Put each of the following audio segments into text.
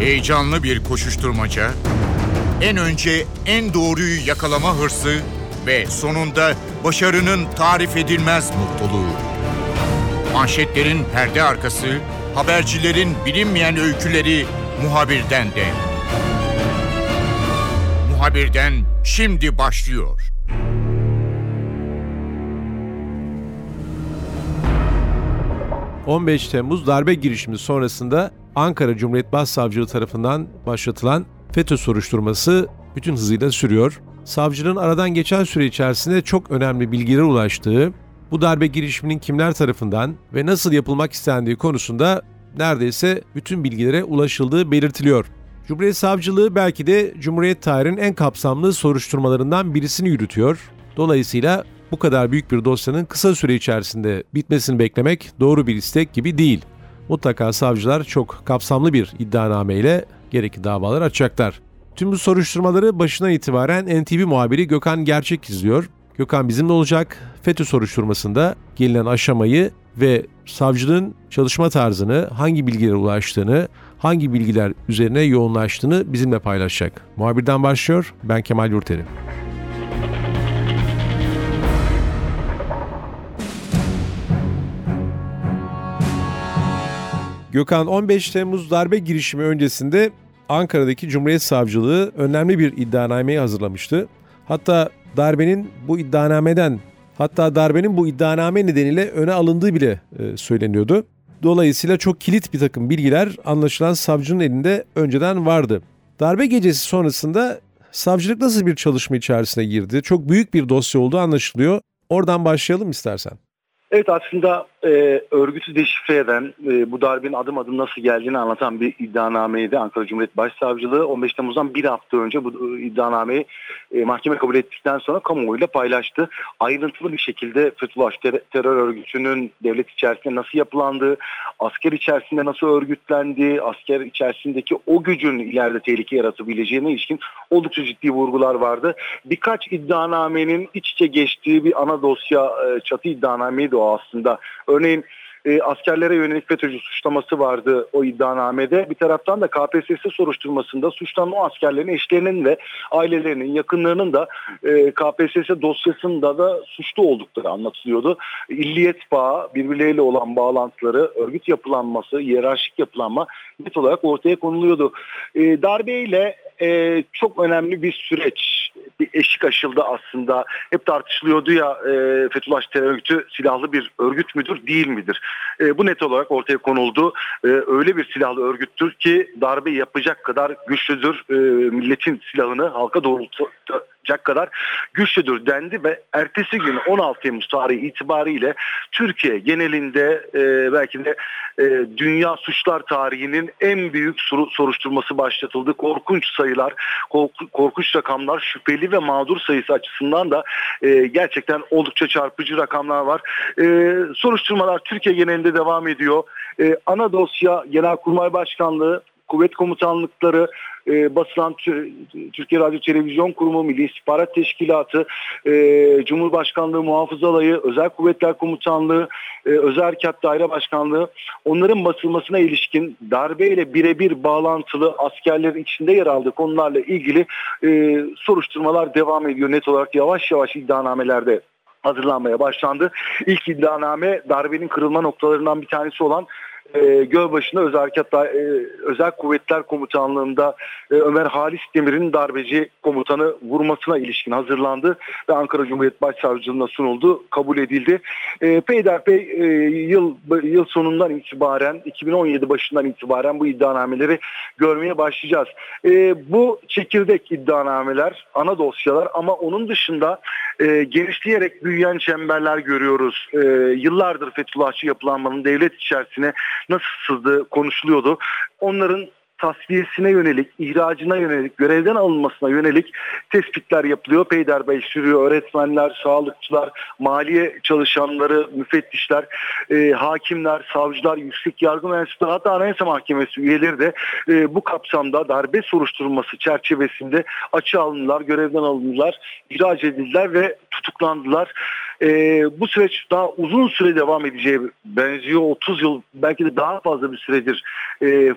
Heyecanlı bir koşuşturmaca, en önce en doğruyu yakalama hırsı ve sonunda başarının tarif edilmez mutluluğu. Manşetlerin perde arkası, habercilerin bilinmeyen öyküleri Muhabirden de. Muhabirden şimdi başlıyor. ...15 Temmuz darbe girişimi sonrasında... ...Ankara Cumhuriyet Başsavcılığı tarafından başlatılan... ...FETÖ soruşturması bütün hızıyla sürüyor. Savcının aradan geçen süre içerisinde... ...çok önemli bilgilere ulaştığı... ...bu darbe girişiminin kimler tarafından... ...ve nasıl yapılmak istendiği konusunda... ...neredeyse bütün bilgilere ulaşıldığı belirtiliyor. Cumhuriyet Savcılığı belki de... ...Cumhuriyet tarihinin en kapsamlı soruşturmalarından birisini yürütüyor. Dolayısıyla... Bu kadar büyük bir dosyanın kısa süre içerisinde bitmesini beklemek doğru bir istek gibi değil. Mutlaka savcılar çok kapsamlı bir iddianameyle gerekli davalar açacaklar. Tüm bu soruşturmaları başından itibaren NTV muhabiri Gökhan Gerçek izliyor. Gökhan bizimle olacak. FETÖ soruşturmasında gelinen aşamayı ve savcının çalışma tarzını, hangi bilgilere ulaştığını, hangi bilgiler üzerine yoğunlaştığını bizimle paylaşacak. Muhabirden başlıyor. Ben Kemal Yurtel'im. Gökhan, 15 Temmuz darbe girişimi öncesinde Ankara'daki Cumhuriyet Savcılığı önemli bir iddianameyi hazırlamıştı. Hatta darbenin bu iddianame nedeniyle öne alındığı bile söyleniyordu. Dolayısıyla çok kilit bir takım bilgiler anlaşılan savcının elinde önceden vardı. Darbe gecesi sonrasında savcılık nasıl bir çalışma içerisine girdi? Çok büyük bir dosya olduğu anlaşılıyor. Oradan başlayalım istersen. Evet, aslında örgütü deşifre eden, bu darbenin adım adım nasıl geldiğini anlatan bir iddianameydi. Ankara Cumhuriyet Başsavcılığı 15 Temmuz'dan bir hafta önce bu iddianameyi mahkeme kabul ettikten sonra kamuoyuyla paylaştı. Ayrıntılı bir şekilde Fethullah terör örgütünün devlet içerisinde nasıl yapılandığı, asker içerisinde nasıl örgütlendiği, asker içerisindeki o gücün ileride tehlike yaratabileceğine ilişkin oldukça ciddi vurgular vardı. Birkaç iddianamenin iç içe geçtiği bir ana dosya, çatı iddianameydi o aslında. Örneğin askerlere yönelik FETÖ'cü suçlaması vardı o iddianamede. Bir taraftan da KPSS soruşturmasında suçlanan o askerlerin eşlerinin ve ailelerinin, yakınlarının da KPSS dosyasında da suçlu oldukları anlatılıyordu. İlliyet bağı, birbirleriyle olan bağlantıları, örgüt yapılanması, hiyerarşik yapılanma net olarak ortaya konuluyordu. Darbeyle çok önemli bir süreç, bir eşik aşıldı aslında. Hep tartışılıyordu ya, Fethullah terör örgütü silahlı bir örgüt müdür, değil midir? Bu net olarak ortaya konuldu. Öyle bir silahlı örgüttür ki darbe yapacak kadar güçlüdür, milletin silahını halka doğrultacak kadar güçlüdür dendi ve ertesi gün 16 Temmuz tarihi itibariyle Türkiye genelinde belki de dünya suçlar tarihinin en büyük soruşturması başlatıldı. Korkunç sayılar, korkunç rakamlar, şüpheli ve mağdur sayısı açısından da gerçekten oldukça çarpıcı rakamlar var. Soruşturmalar Türkiye genelinde devam ediyor. Ana dosya Genelkurmay Başkanlığı, kuvvet komutanlıkları, basılan Türkiye Radyo Televizyon Kurumu, Milli İstihbarat Teşkilatı, Cumhurbaşkanlığı Muhafız Alayı, Özel Kuvvetler Komutanlığı, Özel Erkat Daire Başkanlığı, onların basılmasına ilişkin darbeyle birebir bağlantılı, askerlerin içinde yer aldığı konularla ilgili soruşturmalar devam ediyor. Net olarak yavaş yavaş iddianamelerde hazırlanmaya başlandı. İlk iddianame darbenin kırılma noktalarından bir tanesi olan Gölbaşı'nda Özel Kuvvetler Komutanlığı'nda Ömer Halis Demir'in darbeci komutanı vurmasına ilişkin hazırlandı ve Ankara Cumhuriyet Başsavcılığına sunuldu, kabul edildi. Peyderpey yıl sonundan itibaren, 2017 başından itibaren bu iddianameleri görmeye başlayacağız. Bu çekirdek iddianameler, ana dosyalar, ama onun dışında genişleyerek büyüyen çemberler görüyoruz. Yıllardır Fethullahçı yapılanmanın devlet içerisine nasıl sızdığı konuşuluyordu. Onların tasfiyesine yönelik, ihracına yönelik, görevden alınmasına yönelik tespitler yapılıyor. Peyderpey sürüyor. Öğretmenler, sağlıkçılar, maliye çalışanları, müfettişler, hakimler, savcılar, yüksek yargı mensupları, hatta Anayasa Mahkemesi üyeleri de bu kapsamda darbe soruşturması çerçevesinde açığa alındılar, görevden alındılar, ihraç edildiler ve tutuklandılar. bu süreç daha uzun süre devam edeceği benziyor. 30 yıl belki de daha fazla bir süredir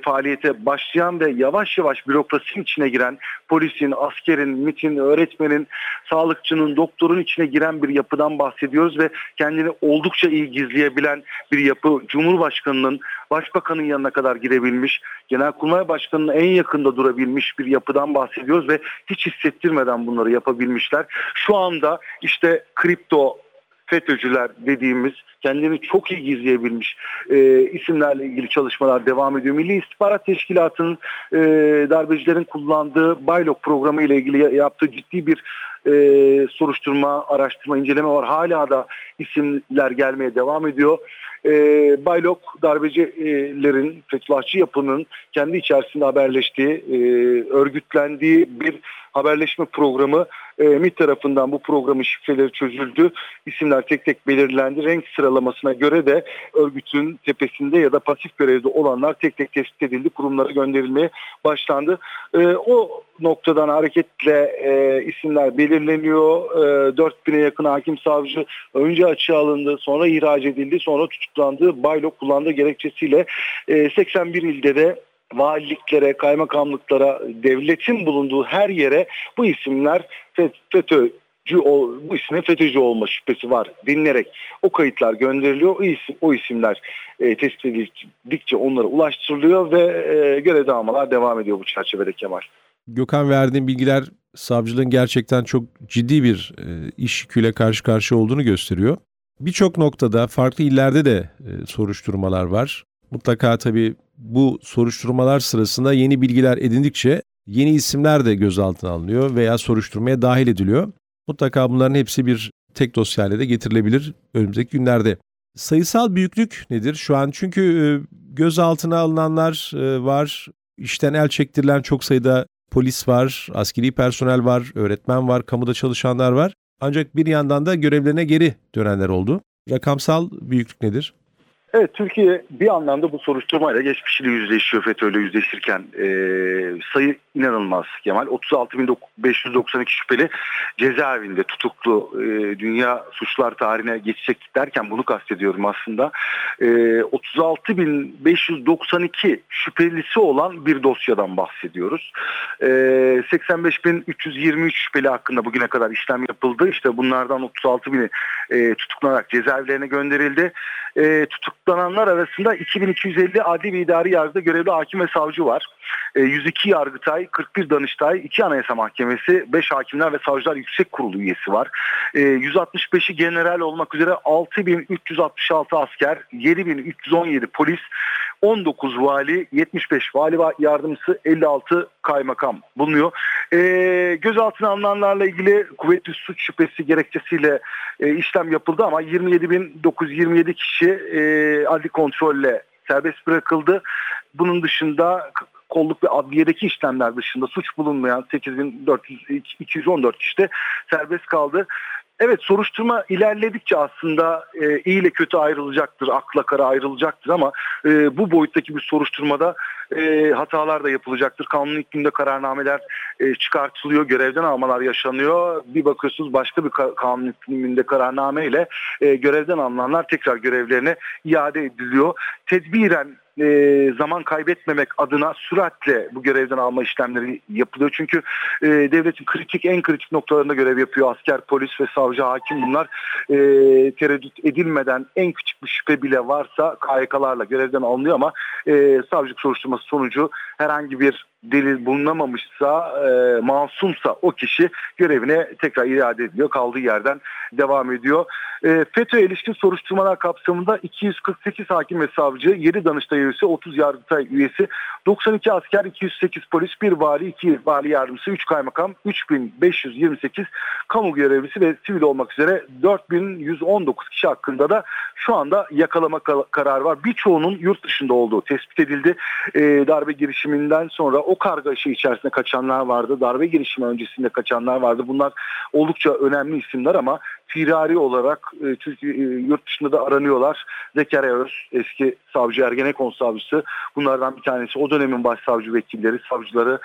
faaliyete başlayan ve yavaş yavaş bürokrasinin içine giren, polisin, askerin, MİT'in, öğretmenin, sağlıkçının, doktorun içine giren bir yapıdan bahsediyoruz ve kendini oldukça iyi gizleyebilen bir yapı. Cumhurbaşkanının, Başbakanın yanına kadar girebilmiş, Genelkurmay Başkanı'nın en yakında durabilmiş bir yapıdan bahsediyoruz ve hiç hissettirmeden bunları yapabilmişler. Şu anda işte kripto FETÖ'cüler dediğimiz, kendini çok iyi gizleyebilmiş isimlerle ilgili çalışmalar devam ediyor. Milli İstihbarat Teşkilatı'nın darbecilerin kullandığı Baylok programı ile ilgili yaptığı ciddi bir soruşturma, araştırma, inceleme var. Hala da isimler gelmeye devam ediyor. Baylok, darbecilerin, Fethullahçı yapının kendi içerisinde haberleştiği, örgütlendiği bir haberleşme programı. MİT tarafından bu programın şifreleri çözüldü. İsimler tek tek belirlendi. Renk sıralamasına göre de örgütün tepesinde ya da pasif görevde olanlar tek tek tespit edildi. Kurumlara gönderilmeye başlandı. O noktadan hareketle isimler belirleniyor. 4000'e yakın hakim savcı önce açığa alındı, sonra ihraç edildi, sonra tutuklandı. Baylok kullandığı gerekçesiyle 81 ilde de valiliklere, kaymakamlıklara, devletin bulunduğu her yere bu isimler FETÖ'cü olma şüphesi var denilerek o kayıtlar gönderiliyor. O isimler tespit edildikçe onlara ulaştırılıyor ve görevde almalar devam ediyor bu çerçevede Kemal. Gökhan, verdiğin bilgiler savcılığın gerçekten çok ciddi bir iş yüküyle karşı karşıya olduğunu gösteriyor. Birçok noktada farklı illerde de soruşturmalar var. Mutlaka tabii bu soruşturmalar sırasında yeni bilgiler edindikçe yeni isimler de gözaltına alınıyor veya soruşturmaya dahil ediliyor. Mutlaka bunların hepsi bir tek dosyayla da getirilebilir önümüzdeki günlerde. Sayısal büyüklük nedir şu an? Çünkü gözaltına alınanlar var, işten el çektirilen çok sayıda polis var, askeri personel var, öğretmen var, kamuda çalışanlar var. Ancak bir yandan da görevlerine geri dönenler oldu. Rakamsal büyüklük nedir? Evet, Türkiye bir anlamda bu soruşturmayla geçmişiyle yüzleşiyor. FETÖ'yle yüzleşirken sayı inanılmaz Kemal. 36.592 şüpheli cezaevinde tutuklu, dünya suçlar tarihine geçecek derken bunu kastediyorum aslında. 36.592 şüphelisi olan bir dosyadan bahsediyoruz. 85.323 şüpheli hakkında bugüne kadar işlem yapıldı. İşte bunlardan 36.000'i tutuklanarak cezaevlerine gönderildi. Tutuklananlar arasında 2250 adli ve idari yargıda görevli hakim ve savcı var. 102 Yargıtay, 41 Danıştay, 2 Anayasa Mahkemesi, 5 Hakimler ve Savcılar Yüksek Kurulu üyesi var. 165'i general olmak üzere 6.366 asker, 7.317 polis, 19 vali, 75 vali yardımcısı, 56 kaymakam bulunuyor. Gözaltına alınanlarla ilgili kuvvetli suç şüphesi gerekçesiyle işlem yapıldı ama 27.927 kişi adli kontrolle serbest bırakıldı. Bunun dışında kolluk ve adliyedeki işlemler dışında suç bulunmayan 8.214 kişi de serbest kaldı. Evet, soruşturma ilerledikçe aslında iyi ile kötü ayrılacaktır, akla kara ayrılacaktır ama bu boyuttaki bir soruşturmada hatalar da yapılacaktır. Kanun hükmünde kararnameler çıkartılıyor, görevden almalar yaşanıyor. Bir bakıyorsunuz başka bir kanun hükmünde kararnameyle görevden alınanlar tekrar görevlerine iade ediliyor. Tedbiren zaman kaybetmemek adına süratle bu görevden alma işlemleri yapılıyor. Çünkü devletin en kritik noktalarında görev yapıyor. Asker, polis ve savcı, hakim, bunlar tereddüt edilmeden en küçük bir şüphe bile varsa KYK'larla görevden alınıyor ama savcılık soruşturması sonucu herhangi bir delil bulunamamışsa, masumsa o kişi görevine tekrar iade ediliyor. Kaldığı yerden devam ediyor. FETÖ ilişkin soruşturmalar kapsamında 248 hakim ve savcı, 7 Danıştay üyesi, 30 Yargıtay üyesi, 92 asker, 208 polis, 1 vali, 2 vali yardımcısı, 3 kaymakam, 3.528 kamu görevlisi ve sivil olmak üzere 4.119 kişi hakkında da şu anda yakalama kararı var. Birçoğunun yurt dışında olduğu tespit edildi. Darbe girişiminden sonra o kargaşa içerisinde kaçanlar vardı. Darbe girişimi öncesinde kaçanlar vardı. Bunlar oldukça önemli isimler ama firari olarak yurt dışında da aranıyorlar. Zekeriya Öz, eski savcı, Ergenekon Başsavcısı bunlardan bir tanesi. O dönemin başsavcı vekilleri, savcıları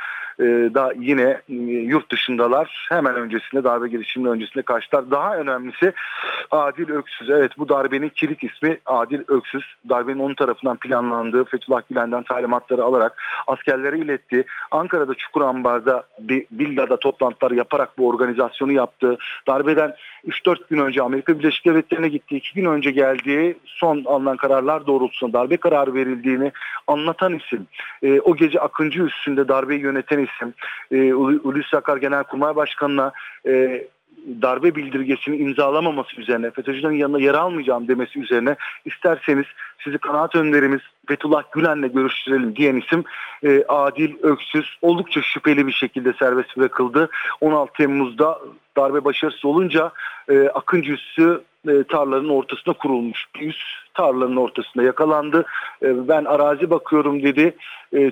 da yine yurt dışındalar. Hemen öncesinde, darbe girişiminin öncesinde kaçtılar. Daha önemlisi Adil Öksüz. Evet, bu darbenin kilit ismi Adil Öksüz. Darbenin onun tarafından planlandığı, Fethullah Gülen'den talimatları alarak askerlere ilettiği, Ankara'da Çukurambar'da bir villada toplantılar yaparak bu organizasyonu yaptığı, darbeden 3-4 gün önce Amerika Birleşik Devletleri'ne gittiği, 2 gün önce geldiği, son alınan kararlar doğrultusunda darbe kararı verildiğini anlatan isim. O gece Akıncı Üssü'nde darbeyi yöneten isim. Hulusi Akar Genelkurmay Başkanı'na darbe bildirgesini imzalamaması üzerine, FETÖ'cülerin yanına yer almayacağım demesi üzerine, isterseniz sizi kanaat önderimiz Fethullah Gülen'le görüştürelim diyen isim Adil Öksüz. Oldukça şüpheli bir şekilde serbest bırakıldı. 16 Temmuz'da darbe başarısız olunca Akıncı Üssü tarlanın ortasına kurulmuş bir üs, tarlanın ortasında yakalandı. Ben arazi bakıyorum dedi.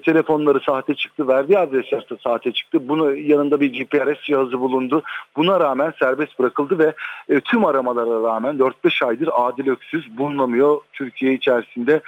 Telefonları sahte çıktı. Verdiği adresler de sahte çıktı. Bunu, yanında bir GPS cihazı bulundu. Buna rağmen serbest bırakıldı ve tüm aramalara rağmen 4-5 aydır Adil Öksüz bulunamıyor Türkiye içerisinde.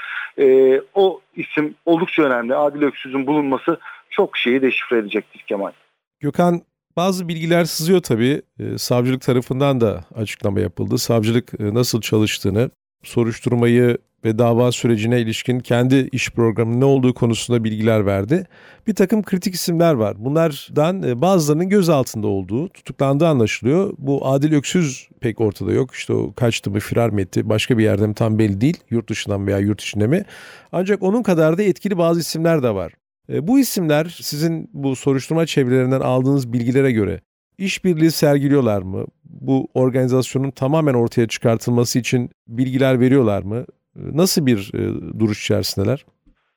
O isim oldukça önemli. Adil Öksüz'ün bulunması çok şeyi deşifre edecektir Kemal. Gökhan, bazı bilgiler sızıyor tabii. Savcılık tarafından da açıklama yapıldı. Savcılık nasıl çalıştığını, soruşturmayı ve dava sürecine ilişkin kendi iş programının ne olduğu konusunda bilgiler verdi. Bir takım kritik isimler var. Bunlardan bazılarının gözaltında olduğu, tutuklandığı anlaşılıyor. Bu Adil Öksüz pek ortada yok. İşte o kaçtı mı, firar mı etti, başka bir yerde mi tam belli değil. Yurt dışından veya yurt içinde mi? Ancak onun kadar da etkili bazı isimler de var. Bu isimler sizin bu soruşturma çevrelerinden aldığınız bilgilere göre işbirliği sergiliyorlar mı? Bu organizasyonun tamamen ortaya çıkartılması için bilgiler veriyorlar mı? Nasıl bir duruş içerisindeler?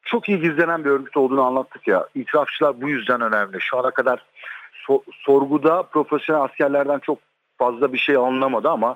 Çok iyi gizlenen bir örgüt olduğunu anlattık ya. İtirafçılar bu yüzden önemli. Şu ana kadar sorguda profesyonel askerlerden çok fazla bir şey anlamadı ama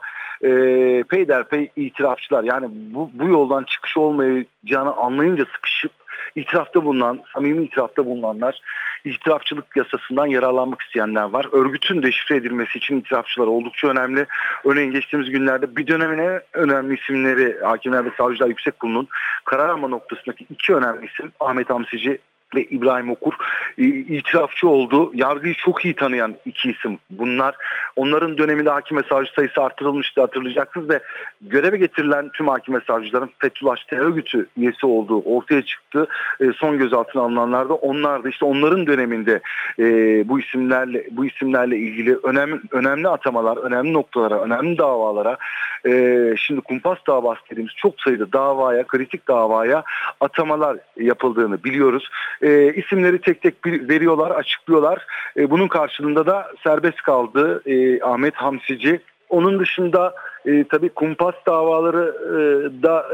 peyderpey itirafçılar, yani bu yoldan çıkış olmayacağını anlayınca sıkışıp İtirafta bulunan, samimi itirafta bulunanlar, itirafçılık yasasından yararlanmak isteyenler var. Örgütün deşifre edilmesi için itirafçılar oldukça önemli. Örneğin geçtiğimiz günlerde bir dönemin en önemli isimleri, Hakimler ve Savcılar Yüksek Kurulu'nun karar alma noktasındaki iki önemli isim, Ahmet Hamsici ve İbrahim Okur, itirafçı oldu. Yargıyı çok iyi tanıyan iki isim bunlar. Onların döneminde hakim ve savcı sayısı artırılmıştı, hatırlayacaksınız ve göreve getirilen tüm hakim ve savcıların Fethullah terör örgütü üyesi olduğu ortaya çıktı. Son gözaltına alınanlar da onlardı. İşte onların döneminde bu isimlerle ilgili önemli atamalar, önemli noktalara, önemli davalara, şimdi kumpas davası dediğimiz çok sayıda davaya, kritik davaya atamalar yapıldığını biliyoruz. İsimleri tek tek veriyorlar, açıklıyorlar. Bunun karşılığında da serbest kaldı Ahmet Hamsici. Onun dışında tabii kumpas davaları da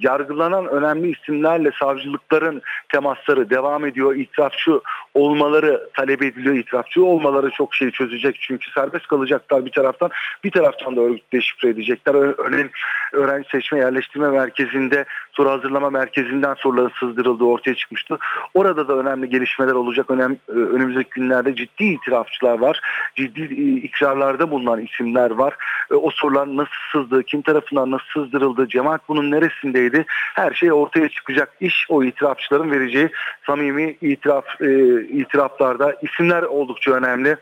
yargılanan önemli isimlerle savcılıkların temasları devam ediyor. İtirafçı olmaları talep ediliyor. İtirafçı olmaları çok şeyi çözecek. Çünkü serbest kalacaklar bir taraftan. Bir taraftan da örgüt deşifre edecekler. Örneğin öğrenci seçme yerleştirme merkezinde, soru hazırlama merkezinden soruların sızdırıldığı ortaya çıkmıştı. Orada da önemli gelişmeler olacak. Önümüzdeki günlerde ciddi itirafçılar var. Ciddi ikrarlarda bulunan isimler var. O sorular nasıl sızdığı, kim tarafından nasıl sızdırıldığı, cemaat bunun neresinde, her şey ortaya çıkacak. İş o itirafçıların vereceği samimi itiraflarda. İsimler oldukça önemli.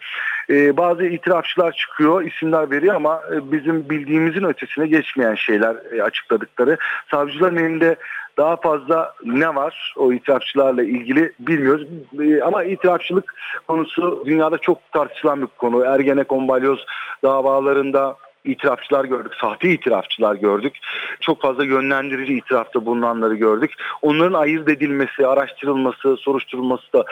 Bazı itirafçılar çıkıyor, isimler veriyor ama bizim bildiğimizin ötesine geçmeyen şeyler açıkladıkları. Savcıların elinde daha fazla ne var o itirafçılarla ilgili bilmiyoruz. Ama itirafçılık konusu dünyada çok tartışılan bir konu. Ergenekon, Balyoz davalarında İtirafçılar gördük, sahte itirafçılar gördük. Çok fazla yönlendirici itirafta bulunanları gördük. Onların ayırt edilmesi, araştırılması, soruşturulması da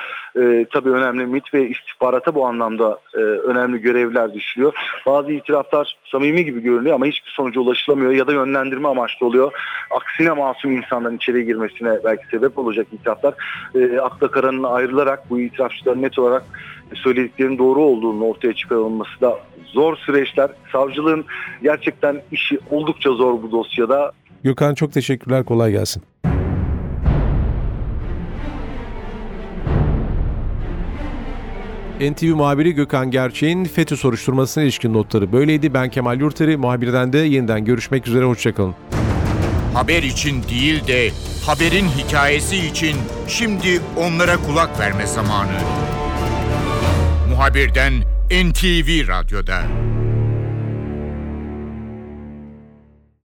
tabii önemli. MİT ve istihbarata bu anlamda önemli görevler düşüyor. Bazı itiraflar samimi gibi görünüyor ama hiçbir sonuca ulaşılamıyor ya da yönlendirme amaçlı oluyor. Aksine masum insanların içeriye girmesine belki sebep olacak itiraflar. Akla karanına ayrılarak bu itirafçıların net olarak söylediklerinin doğru olduğunu ortaya çıkarılması da zor süreçler. Savcılığın gerçekten işi oldukça zor bu dosyada. Gökhan, çok teşekkürler. Kolay gelsin. NTV muhabiri Gökhan Gerçek'in FETÖ soruşturmasına ilişkin notları böyleydi. Ben Kemal Yurtel. Muhabirden de yeniden görüşmek üzere. Hoşçakalın. Haber için değil de haberin hikayesi için şimdi onlara kulak verme zamanı. Muhabirden NTV Radyo'da.